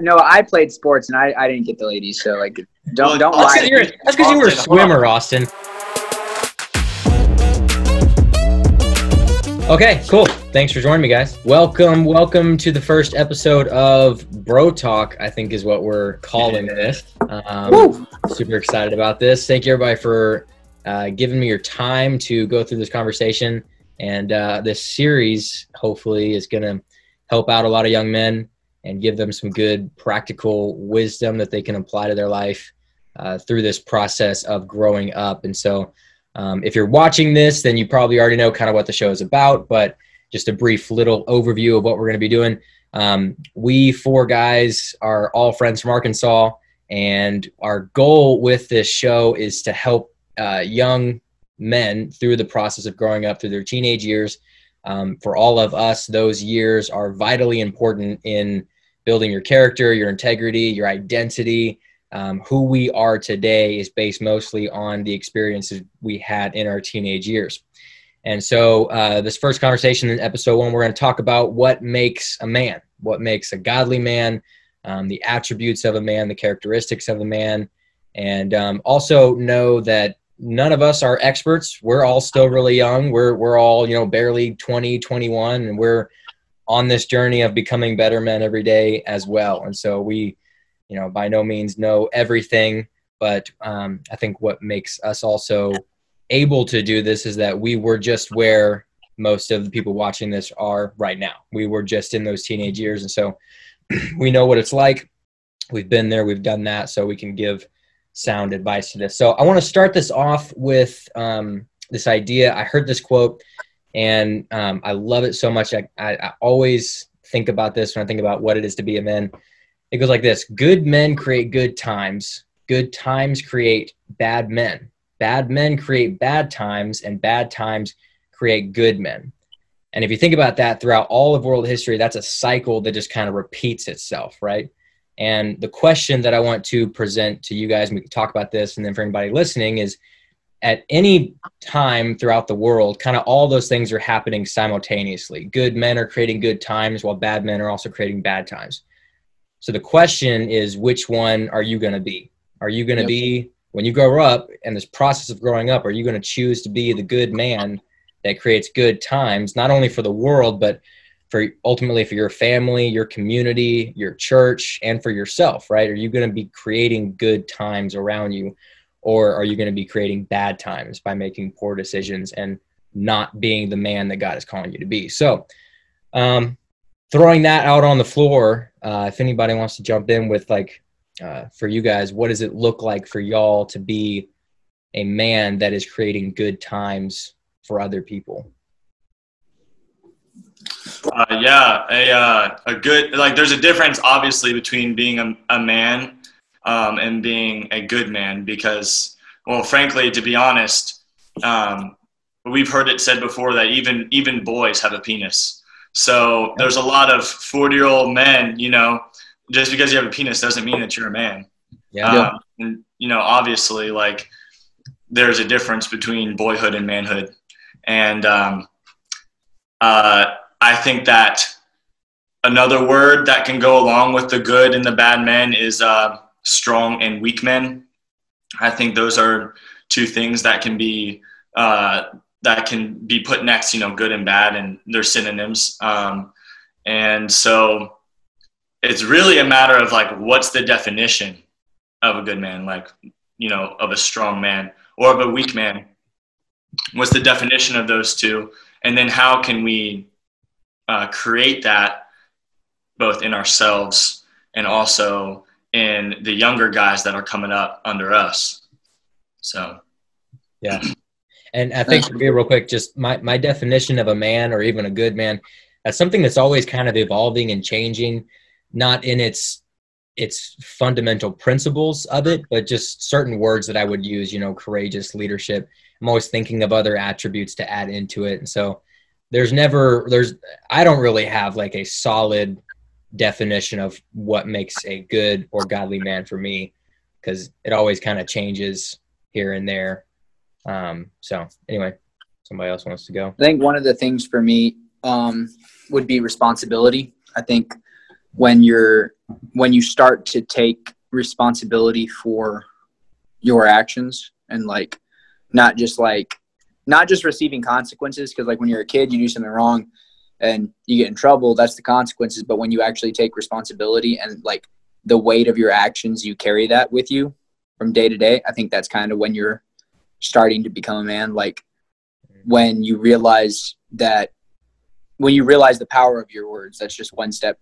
No, I played sports and I didn't get the ladies, so like don't lie. That's because you were a swimmer, Austin. Okay, cool. Thanks for joining me, guys. Welcome to the first episode of Bro Talk, I think is what we're calling this. Super excited about this. Thank you everybody for giving me your time to go through this conversation, and this series hopefully is going to help out a lot of young men and give them some good practical wisdom that they can apply to their life through this process of growing up. And so if you're watching this, then you probably already know kind of what the show is about, but just a brief little overview of what we're going to be doing. We four guys are all friends from Arkansas, and our goal with this show is to help young men through the process of growing up through their teenage years. For all of us, those years are vitally important in building your character, your integrity, your identity. Who we are today is based mostly on the experiences we had in our teenage years. And so this first conversation in episode one, we're going to talk about what makes a man, what makes a godly man, the attributes of a man, the characteristics of a man, and also know that none of us are experts. We're all still really young. We're all, you know, barely 20, 21, and we're on this journey of becoming better men every day as well. And so we, you know, by no means know everything, but I think what makes us also able to do this is that we were just where most of the people watching this are right now. We were just in those teenage years. And so we know what it's like. We've been there, we've done that, so we can give sound advice to this. So I want to start this off with this idea. I heard this quote and I love it so much. I always think about this when I think about what it is to be a man. It goes like this: good men create good times create bad men create bad times, and bad times create good men. And if you think about that throughout all of world history, that's a cycle that just kind of repeats itself, right? And the question that I want to present to you guys, and we can talk about this, and then for anybody listening, is at any time throughout the world, kind of all those things are happening simultaneously. Good men are creating good times, while bad men are also creating bad times. So the question is, which one are you going to be? Are you going to be, when you grow up and this process of growing up, are you going to choose to be the good man that creates good times, not only for the world, but for ultimately for your family, your community, your church, and for yourself, right? Are you going to be creating good times around you, or are you going to be creating bad times by making poor decisions and not being the man that God is calling you to be? So throwing that out on the floor, if anybody wants to jump in with like, for you guys, what does it look like for y'all to be a man that is creating good times for other people? A good, like, there's a difference obviously between being a man and being a good man, because, well, frankly, to be honest, we've heard it said before that even boys have a penis. So there's a lot of 40-year-old men, you know, just because you have a penis doesn't mean that you're a man. Yeah. And, you know, obviously, like, there's a difference between boyhood and manhood, and I think that another word that can go along with the good and the bad men is strong and weak men. I think those are two things that can be put next, you know, good and bad, and they're synonyms. And so it's really a matter of like, what's the definition of a good man? Like, you know, of a strong man or of a weak man, what's the definition of those two? And then how can we create that both in ourselves and also in the younger guys that are coming up under us? So, yeah. And I think, real quick, just my definition of a man, or even a good man, that's something that's always kind of evolving and changing, not in its fundamental principles of it, but just certain words that I would use, you know, courageous, leadership. I'm always thinking of other attributes to add into it. And so I don't really have like a solid definition of what makes a good or godly man for me, because it always kind of changes here and there. So anyway, somebody else wants to go. I think one of the things for me would be responsibility. I think when you start to take responsibility for your actions and not just receiving consequences. Cause like when you're a kid, you do something wrong and you get in trouble, that's the consequences. But when you actually take responsibility and like the weight of your actions, you carry that with you from day to day. I think that's kind of when you're starting to become a man. Like when you realize that, when you realize the power of your words, that's just one step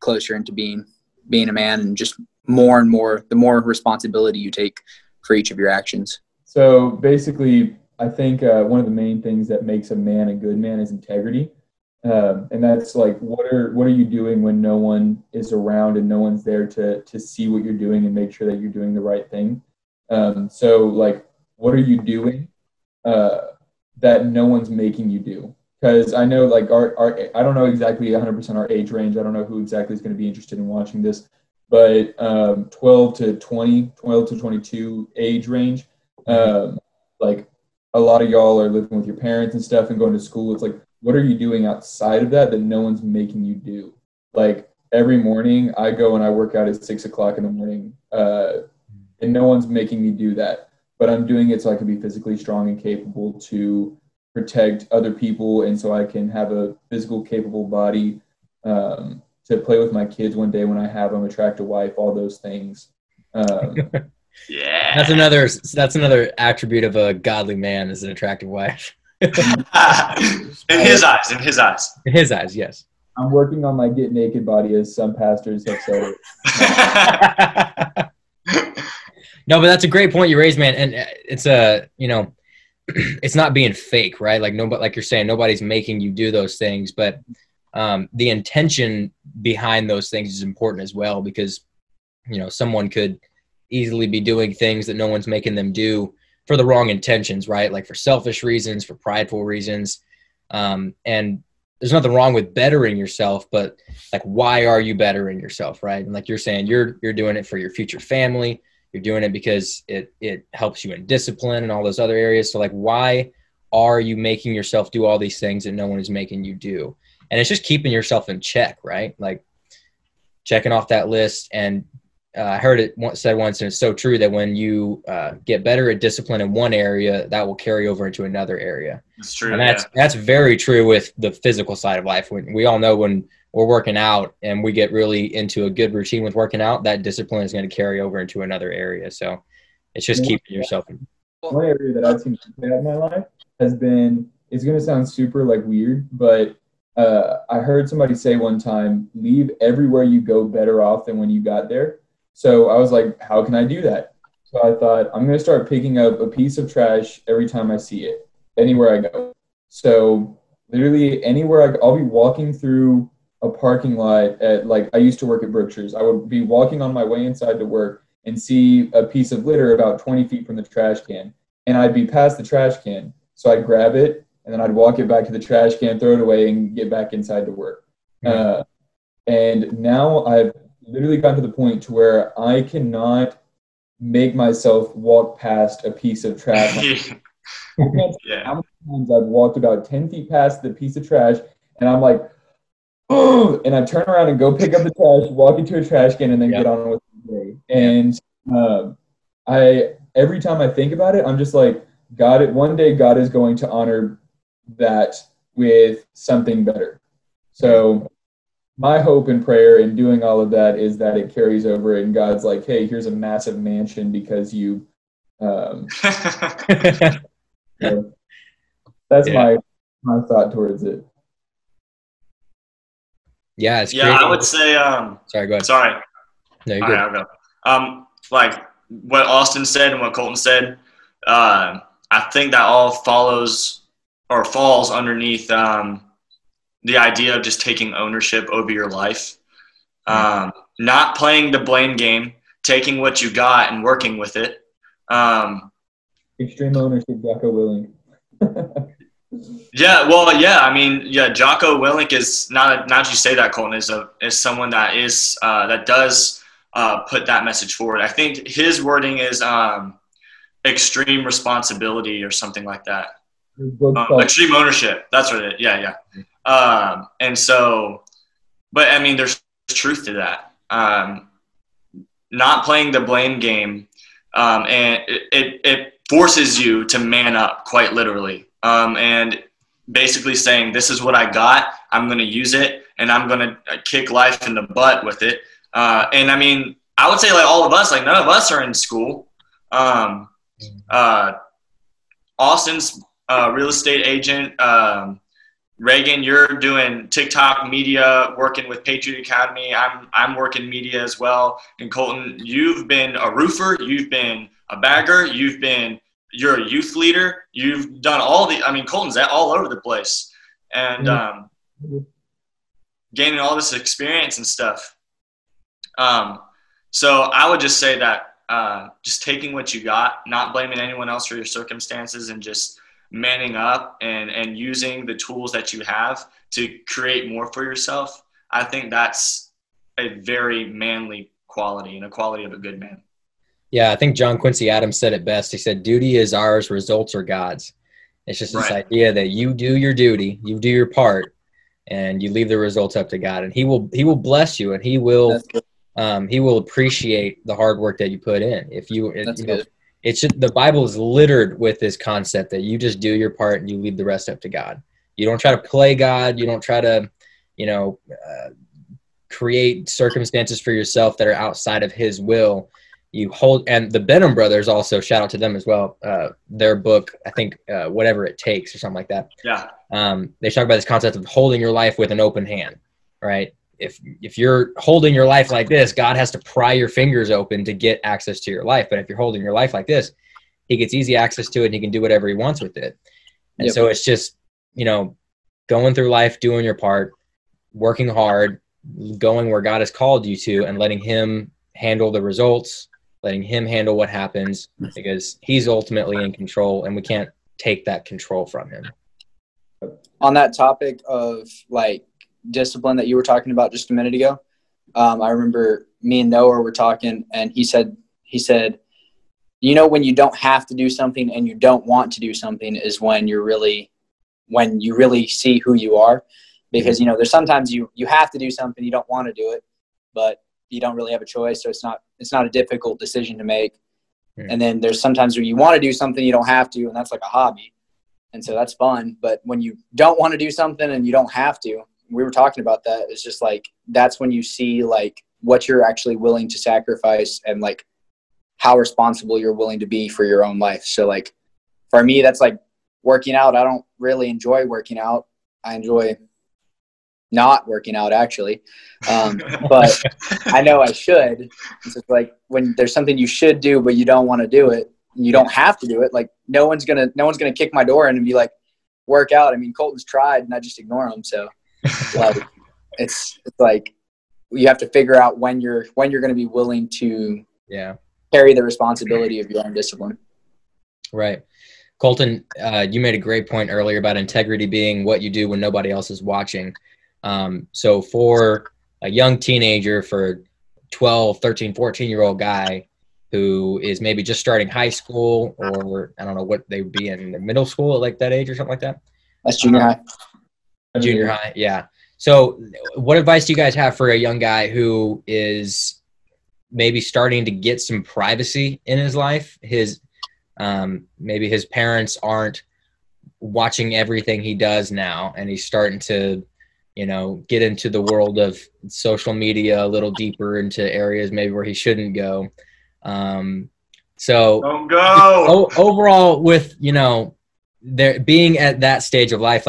closer into being a man, and just more and more, the more responsibility you take for each of your actions. So basically, I think one of the main things that makes a man a good man is integrity. And that's like, what are you doing when no one is around and no one's there to see what you're doing and make sure that you're doing the right thing? So like, what are you doing that no one's making you do? Because I know like our I don't know exactly 100% our age range. I don't know who exactly is going to be interested in watching this, but 12 to 20, 12 to 22 age range, like a lot of y'all are living with your parents and stuff and going to school. It's like, what are you doing outside of that no one's making you do? Like every morning I go and I work out at 6 o'clock in the morning and no one's making me do that, but I'm doing it so I can be physically strong and capable to protect other people. And so I can have a physical capable body to play with my kids one day when I have them, attract a wife, all those things. Yeah, that's another attribute of a godly man is an attractive wife. In his eyes, yes. I'm working on my get naked body, as some pastors have said. No, but that's a great point you raised, man. And it's it's not being fake, right? Like nobody, like you're saying, nobody's making you do those things, but the intention behind those things is important as well, because someone could easily be doing things that no one's making them do for the wrong intentions, right? Like for selfish reasons, for prideful reasons. And there's nothing wrong with bettering yourself, but like, why are you bettering yourself? Right. And like you're saying, you're doing it for your future family. You're doing it because it helps you in discipline and all those other areas. So like, why are you making yourself do all these things that no one is making you do? And it's just keeping yourself in check, right? Like checking off that list. And I heard it said once, and it's so true, that when you get better at discipline in one area, that will carry over into another area. That's true. And that's very true with the physical side of life. When we all know when we're working out and we get really into a good routine with working out, that discipline is going to carry over into another area. So it's just keeping yourself. One area that I've seen in my life has been, it's going to sound super like weird, but I heard somebody say one time, leave everywhere you go better off than when you got there. So I was like, how can I do that? So I thought, I'm going to start picking up a piece of trash every time I see it, anywhere I go. So literally anywhere I'll be walking through a parking lot at, like, I used to work at Brookshire's. I would be walking on my way inside to work and see a piece of litter about 20 feet from the trash can. And I'd be past the trash can. So I'd grab it and then I'd walk it back to the trash can, throw it away, and get back inside to work. Mm-hmm. And now I've literally gotten to the point to where I cannot make myself walk past a piece of trash. Yeah. How many times I've walked about 10 feet past the piece of trash and I'm like, oh, and I turn around and go pick up the trash, walk into a trash can, and then get on with the day. And every time I think about it, I'm just like, one day God is going to honor that with something better. So my hope and prayer in doing all of that is that it carries over and God's like, hey, here's a massive mansion because you, so that's my thought towards it. Yeah. It's crazy. I would say, sorry, go ahead. Sorry. No, you're good. Right, I'll go. Like what Austin said and what Colton said, I think that all falls underneath, the idea of just taking ownership over your life, not playing the blame game, taking what you got and working with it. Extreme ownership, Jocko Willink. Jocko Willink is not. Now that you say that, Colton is someone that is that does put that message forward. I think his wording is extreme responsibility or something like that. Extreme ownership. That's what it. Yeah. And so, but I mean, there's truth to that. Not playing the blame game, and it forces you to man up, quite literally, and basically saying, this is what I got, I'm going to use it, and I'm going to kick life in the butt with it. And I mean, I would say, like, all of us, like, none of us are in school. Austin's real estate agent. Reagan, you're doing TikTok media, working with Patriot Academy. I'm working media as well. And Colton, you've been a roofer. You've been a bagger. You're a youth leader. You've done all the, I mean, Colton's all over the place. And gaining all this experience and stuff. So I would just say that just taking what you got, not blaming anyone else for your circumstances, and just manning up and using the tools that you have to create more for yourself. I think that's a very manly quality, and a quality of a good man. Yeah, I think John Quincy Adams said it best. He said, duty is ours, results are God's. It's just this idea that you do your duty, you do your part, and you leave the results up to God. And he will bless you, and he will appreciate the hard work that you put in. The Bible is littered with this concept that you just do your part and you leave the rest up to God. You don't try to play God. You don't try to, create circumstances for yourself that are outside of his will. And the Benham brothers also, shout out to them as well. Their book, I think, Whatever It Takes or something like that. Yeah. They talk about this concept of holding your life with an open hand, right? If you're holding your life like this, God has to pry your fingers open to get access to your life. But if you're holding your life like this, he gets easy access to it, and he can do whatever he wants with it. And so it's just, going through life, doing your part, working hard, going where God has called you to, and letting him handle the results, letting him handle what happens, because he's ultimately in control, and we can't take that control from him. On that topic of discipline that you were talking about just a minute ago, I remember me and Noah were talking, and he said, when you don't have to do something and you don't want to do something is when you really see who you are, because there's sometimes you have to do something, you don't want to do it, but you don't really have a choice, so it's not a difficult decision to make. And then there's sometimes where you want to do something you don't have to, and that's like a hobby, and so that's fun. But when you don't want to do something and you don't have to, we were talking about that. It's just that's when you see what you're actually willing to sacrifice, and how responsible you're willing to be for your own life. So for me, that's working out. I don't really enjoy working out. I enjoy not working out, actually. But I know I should. It's just when there's something you should do, but you don't want to do it, and you don't have to do it. No one's going to kick my door in and be like, work out. I mean, Colton's tried, and I just ignore him. So it's you have to figure out when you're going to be willing to carry the responsibility of your own discipline. Right. Colton, you made a great point earlier about integrity being what you do when nobody else is watching. So for a young teenager, for a 12, 13, 14-year-old guy who is maybe just starting high school, or I don't know what they would be in the middle school at that age or something like that. That's junior high. Junior high, yeah. So what advice do you guys have for a young guy who is maybe starting to get some privacy in his life? Maybe his parents aren't watching everything he does now, and he's starting to, get into the world of social media a little deeper, into areas maybe where he shouldn't go. So don't go. Overall, with, there being at that stage of life,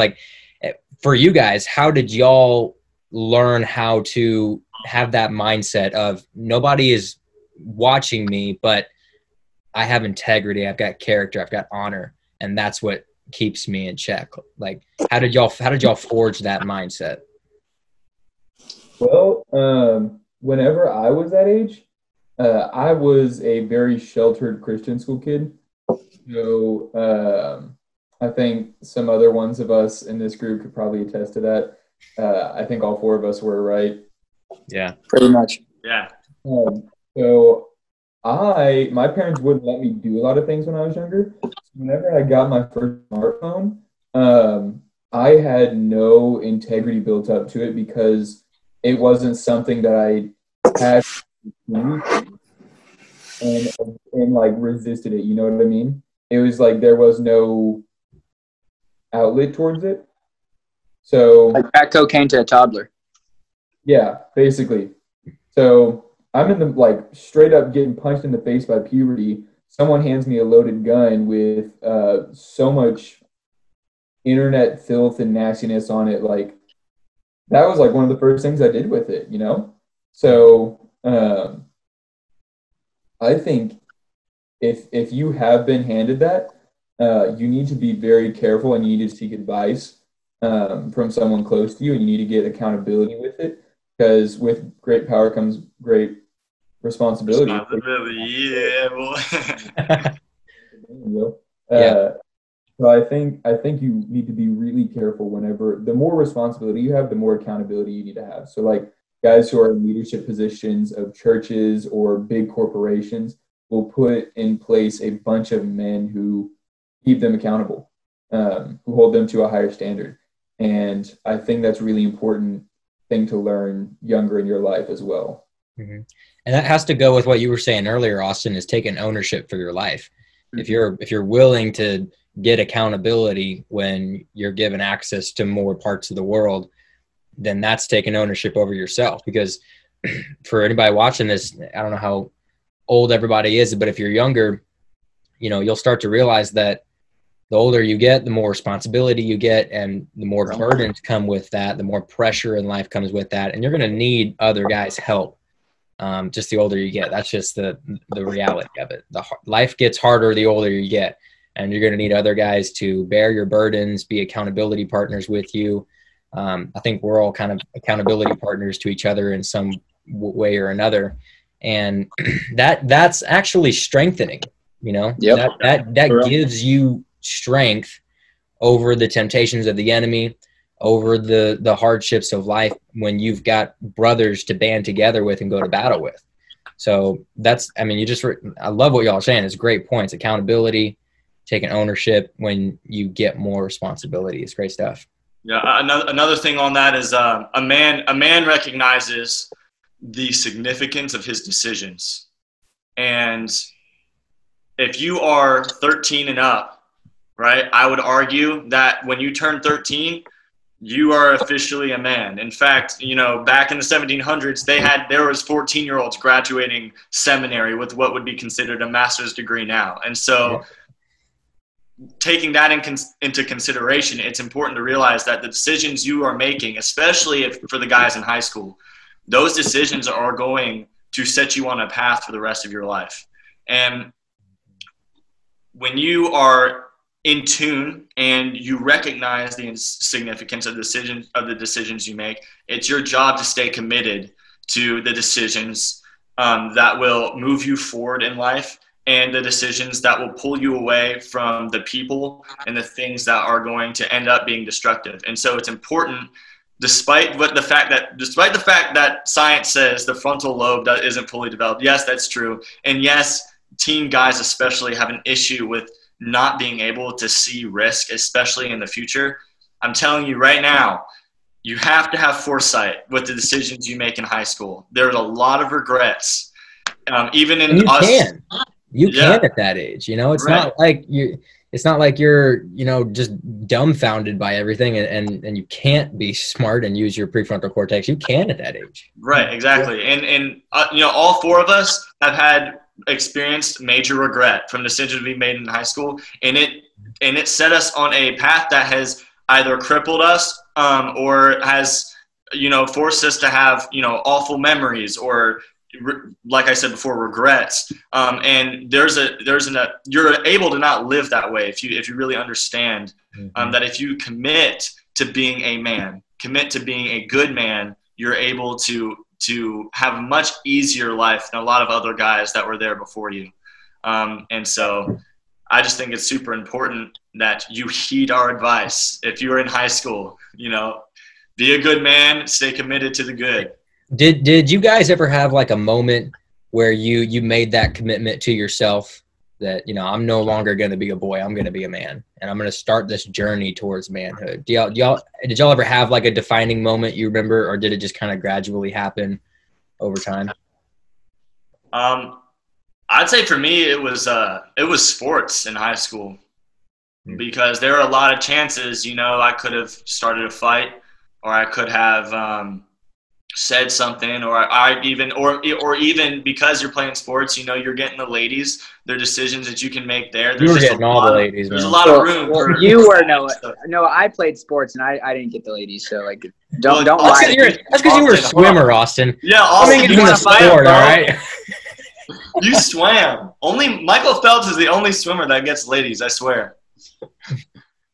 for you guys, how did y'all learn how to have that mindset of nobody is watching me, but I have integrity, I've got character, I've got honor, and that's what keeps me in check? How did y'all forge that mindset? Well, whenever I was that age, I was a very sheltered Christian school kid. So, I think some other ones of us in this group could probably attest to that. I think all four of us were, right? Yeah. Pretty much. Yeah. So my parents wouldn't let me do a lot of things when I was younger. So whenever I got my first smartphone, I had no integrity built up to it, because It wasn't something that I had and like resisted it. You know what I mean? It was like there was no outlet towards it. So like crack cocaine to a toddler. Yeah, basically. So I'm in the like straight up getting punched in the face by puberty. Someone hands me a loaded gun with so much internet filth and nastiness on it. Like that was like one of the first things I did with it, you know? So I think if you have been handed that, you need to be very careful and you need to seek advice from someone close to you, and you need to get accountability with it, because with great power comes great responsibility. Yeah, boy. So I think you need to be really careful whenever, the more responsibility you have, the more accountability you need to have. So like guys who are in leadership positions of churches or big corporations will put in place a bunch of men who keep them accountable, who hold them to a higher standard. And I think that's really important thing to learn younger in your life as well. Mm-hmm. And that has to go with what you were saying earlier, Austin, is taking ownership for your life. Mm-hmm. If you're willing to get accountability when you're given access to more parts of the world, then that's taking ownership over yourself. Because for anybody watching this, I don't know how old everybody is, but if you're younger, you know, you'll start to realize that the older you get, the more responsibility you get, and the more burdens come with that, the more pressure in life comes with that. And you're going to need other guys' help. Just the older you get, that's just the reality of it. The life gets harder the older you get, and you're going to need other guys to bear your burdens, be accountability partners with you. I think we're all kind of accountability partners to each other in some way or another. And that's actually strengthening, you know, yep. that gives you strength over the temptations of the enemy, over the hardships of life, when you've got brothers to band together with and go to battle with. So that's, I mean, I love what y'all are saying. It's great points. Accountability, taking ownership when you get more responsibility. It's great stuff. Yeah. Another thing on that is a man recognizes the significance of his decisions. And if you are 13 and up, right, I would argue that when you turn 13, you are officially a man. In fact, you know, back in the 1700s, there was 14-year-olds graduating seminary with what would be considered a master's degree now. And so taking that into consideration, it's important to realize that the decisions you are making, especially for the guys in high school, those decisions are going to set you on a path for the rest of your life. And when you are in tune and you recognize the significance of the decisions you make, it's your job to stay committed to the decisions that will move you forward in life, and the decisions that will pull you away from the people and the things that are going to end up being destructive. And so it's important, despite the fact that science says the frontal lobe isn't fully developed. Yes, that's true. And yes, teen guys especially have an issue with not being able to see risk, especially in the future. I'm telling you right now, you have to have foresight with the decisions you make in high school. There's a lot of regrets. Even in you can at that age, you know, it's right. It's not like you're, you know, just dumbfounded by everything and you can't be smart and use your prefrontal cortex. You can at that age. Right, exactly. And you know, all four of us have experienced major regret from decisions we made in high school. And it set us on a path that has either crippled us or has, you know, forced us to have, you know, awful memories or, like I said before, regrets. And you're able to not live that way if you really understand that if you commit to being a man, commit to being a good man, you're able to have a much easier life than a lot of other guys that were there before you. And so I just think it's super important that you heed our advice. If you're in high school, you know, be a good man, stay committed to the good. Did you guys ever have like a moment where you made that commitment to yourself that, you know, I'm no longer going to be a boy. I'm going to be a man, and I'm going to start this journey towards manhood. Did y'all ever have like a defining moment you remember, or did it just kind of gradually happen over time? I'd say for me, it was sports in high school, because there were a lot of chances, you know, I could have started a fight, or I could have said something, or even because you're playing sports, you know, you're getting the ladies, their decisions that you can make there. You were getting all the ladies. There's a lot of room. Well, you were no. I played sports and I didn't get the ladies, so like don't lie. That's because you were a swimmer, Austin. Yeah, Austin, you were a sport, all right. You swam. Only Michael Phelps is the only swimmer that gets ladies. I swear.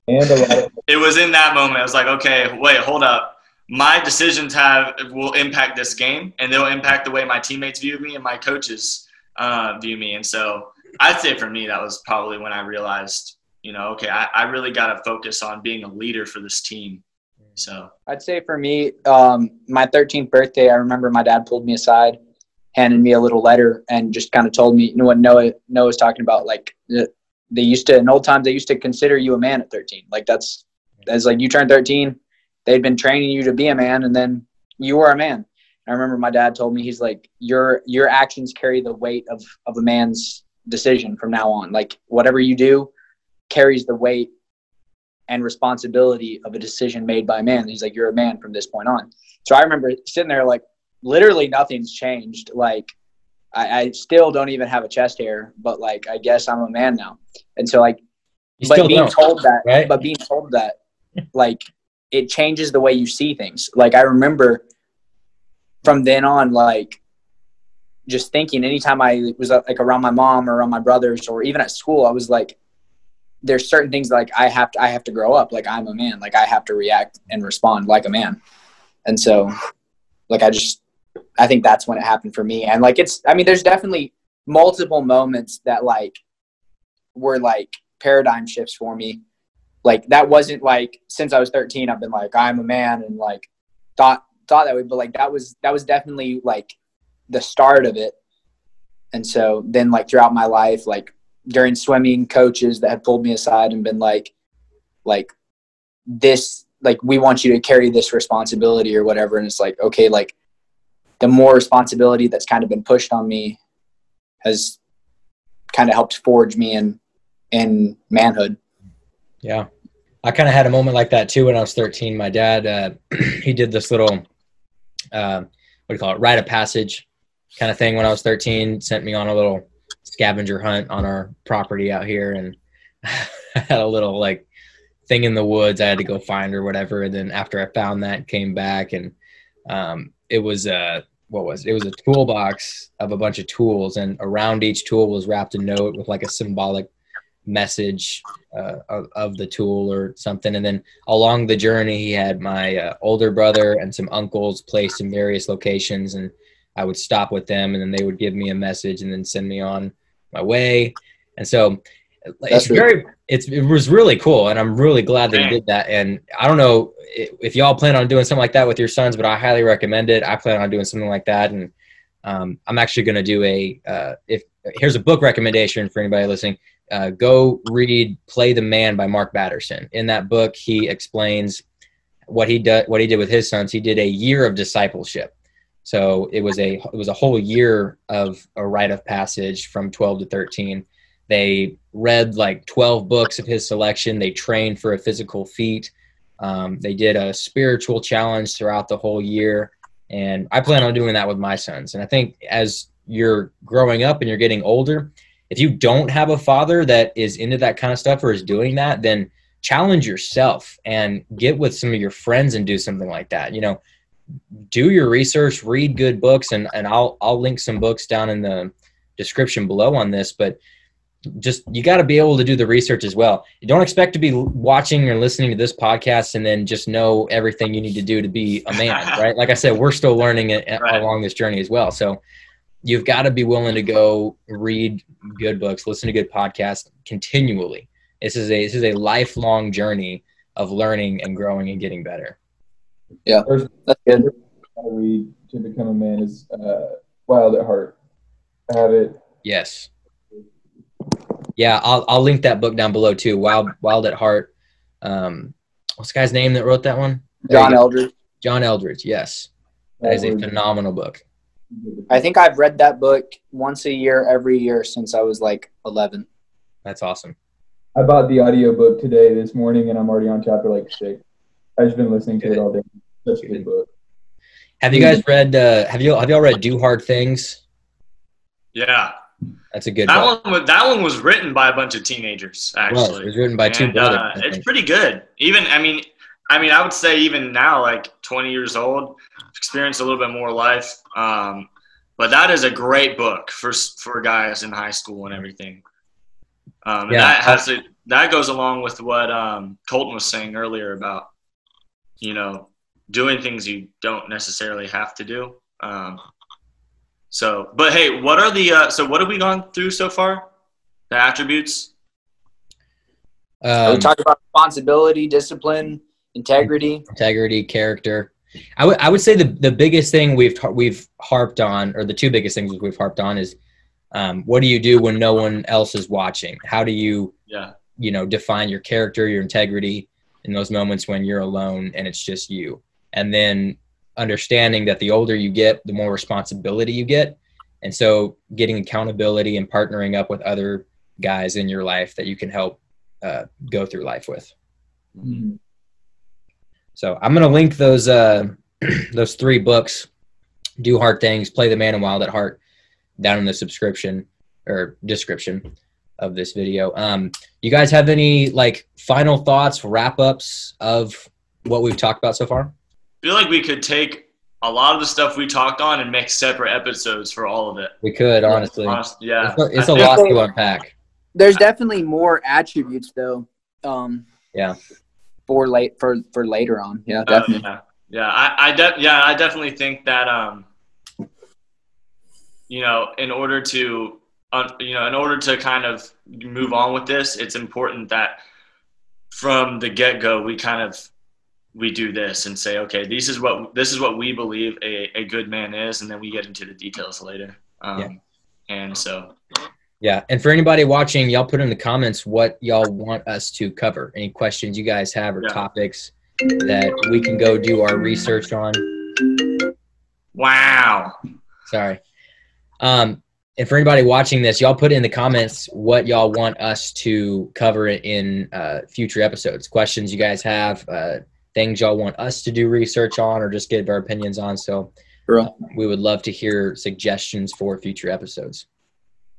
It was in that moment I was like, okay, wait, hold up. My decisions will impact this game, and they'll impact the way my teammates view me and my coaches view me. And so I'd say for me, that was probably when I realized, you know, okay, I really got to focus on being a leader for this team. So I'd say for me, my 13th birthday, I remember my dad pulled me aside, handed me a little letter, and just kind of told me, you know what Noah was talking about, like in old times, they used to consider you a man at 13. Like that's like you turned 13, they'd been training you to be a man, and then you were a man. I remember my dad told me, he's like, your actions carry the weight of a man's decision from now on. Like whatever you do carries the weight and responsibility of a decision made by a man. And he's like, you're a man from this point on. So I remember sitting there like literally nothing's changed. Like I still don't even have a chest hair, but like I guess I'm a man now. And so like, being told that, like it changes the way you see things. Like I remember from then on, like just thinking anytime I was like around my mom or around my brothers or even at school, I was like, there's certain things like I have to grow up. Like I'm a man, like I have to react and respond like a man. And so like, I think that's when it happened for me. And like, there's definitely multiple moments that like were like paradigm shifts for me. Like that wasn't like, since I was 13, I've been like, I'm a man and like thought that way, but like, that was definitely like the start of it. And so then like throughout my life, like during swimming, coaches that had pulled me aside and been like this, like, we want you to carry this responsibility or whatever. And it's like, okay, like, the more responsibility that's kind of been pushed on me has kind of helped forge me in manhood. Yeah. I kind of had a moment like that too. When I was 13, my dad, he did this little, rite of passage kind of thing. When I was 13, sent me on a little scavenger hunt on our property out here. And I had a little like thing in the woods I had to go find or whatever. And then after I found that, came back and, it was a toolbox of a bunch of tools, and around each tool was wrapped a note with like a symbolic message of the tool or something. And then along the journey, he had my older brother and some uncles placed in various locations, and I would stop with them, and then they would give me a message and then send me on my way. And so it was really cool, and I'm really glad that you did that. And I don't know if y'all plan on doing something like that with your sons, but I highly recommend it. I plan on doing something like that, and I'm actually going to do here's a book recommendation for anybody listening. Go read "Play the Man" by Mark Batterson. In that book, he explains what he did with his sons. He did a year of discipleship, so it was a whole year of a rite of passage from 12 to 13. They read like 12 books of his selection. They trained for a physical feat. They did a spiritual challenge throughout the whole year. And I plan on doing that with my sons. And I think as you're growing up and you're getting older, if you don't have a father that is into that kind of stuff or is doing that, then challenge yourself and get with some of your friends and do something like that. You know, do your research, read good books, and I'll link some books down in the description below on this, but just, you got to be able to do the research as well. You don't expect to be watching or listening to this podcast and then just know everything you need to do to be a man, right? Like I said, we're still learning it along this journey as well. So you've got to be willing to go read good books, listen to good podcasts continually. This is a lifelong journey of learning and growing and getting better. Yeah. First, that's good. I read to become a man is Wild at Heart. I have it. Yes. Yeah, I'll link that book down below too. Wild at Heart. What's the guy's name that wrote that one? John Eldridge. John Eldridge, yes. That is a phenomenal book. I think I've read that book once a year, every year since I was like 11. That's awesome. I bought the audiobook today, this morning, and I'm already on chapter like 6. I've just been listening to it all day. Such a good book. Have you guys read? Have y'all read Do Hard Things? Yeah, that's a good. That one was written by a bunch of teenagers. Actually, it was written by two brothers. It's pretty good. Even I mean, I would say even now, like 20 years old, experienced a little bit more life. But that is a great book for guys in high school and everything. And that goes along with what Colton was saying earlier about, you know, doing things you don't necessarily have to do. But hey, what are the, so what have we gone through so far? The attributes? We talked about responsibility, discipline, integrity, character. I would say the biggest thing we've harped on, or the two biggest things we've harped on is, what do you do when no one else is watching? How do you, you know, define your character, your integrity in those moments when you're alone and it's just you? And then understanding that the older you get, the more responsibility you get. And so getting accountability and partnering up with other guys in your life that you can help go through life with. Mm-hmm. So I'm going to link those those three books, Do Hard Things, Play the Man, and Wild at Heart, down in the subscription or description of this video. You guys have any like final thoughts, wrap-ups of what we've talked about so far? I feel like we could take a lot of the stuff we talked on and make separate episodes for all of it. We could, honestly. Yeah. It's a lot to unpack. There's definitely more attributes, though. Yeah. For later on. Yeah, definitely. Yeah. I definitely think that, you know, in order to kind of move on with this, it's important that from the get-go, we do this and say, okay, this is what we believe a good man is, and then we get into the details later. And for anybody watching, y'all put in the comments what y'all want us to cover. Any questions you guys have or topics that we can go do our research on. Wow. Sorry. And for anybody watching this, y'all put in the comments what y'all want us to cover in future episodes. Questions you guys have, things y'all want us to do research on or just give our opinions on. So we would love to hear suggestions for future episodes.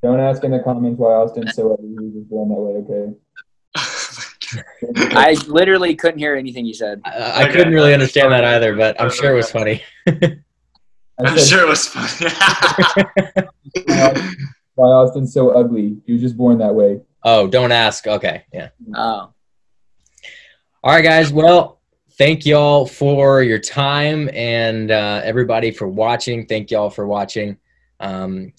Don't ask in the comments why Austin's so ugly. He's just going that way, okay? I literally couldn't hear anything you said. I couldn't really understand that either, but I'm sure it was funny. I'm sure it was funny. Why Austin's so ugly. He was just born that way. Oh, don't ask. Okay, yeah. Oh. All right, guys. Well, thank y'all for your time and everybody for watching. Thank y'all for watching. I'm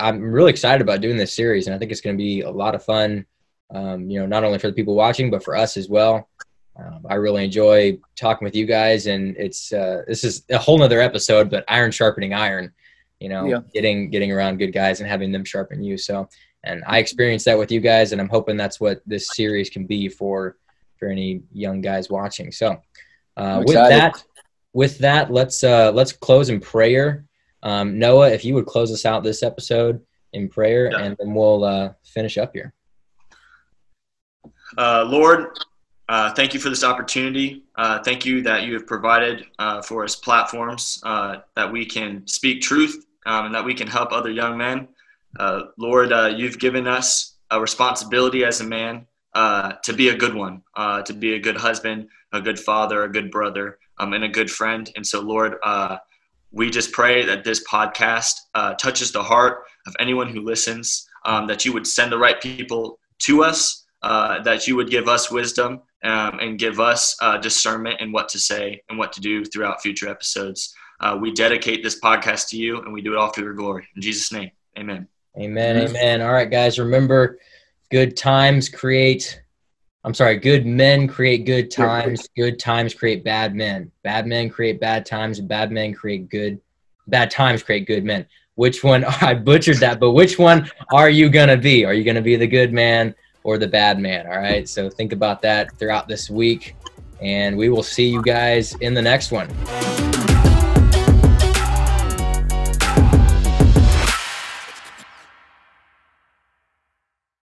really excited about doing this series, and I think it's going to be a lot of fun, you know, not only for the people watching, but for us as well. I really enjoy talking with you guys, and it's, this is a whole nother episode, but iron sharpening iron, you know, getting around good guys and having them sharpen you. So, and I experienced that with you guys, and I'm hoping that's what this series can be for any young guys watching. So with that, let's close in prayer. Noah, if you would close us out this episode in prayer, and then we'll finish up here. Lord, thank you for this opportunity. Thank you that you have provided for us platforms that we can speak truth and that we can help other young men. Lord, you've given us a responsibility as a man, to be a good one, to be a good husband, a good father, a good brother, and a good friend. And so, Lord, we just pray that this podcast touches the heart of anyone who listens, that you would send the right people to us, that you would give us wisdom and give us discernment in what to say and what to do throughout future episodes. We dedicate this podcast to you, and we do it all for your glory. In Jesus' name, amen. Amen, amen. All right, guys, remember – good men create good times. Good times create bad men. Bad men create bad times. Bad men create good men. which one, I butchered that, but which one are you going to be? Are you going to be the good man or the bad man? All right. So think about that throughout this week, and we will see you guys in the next one.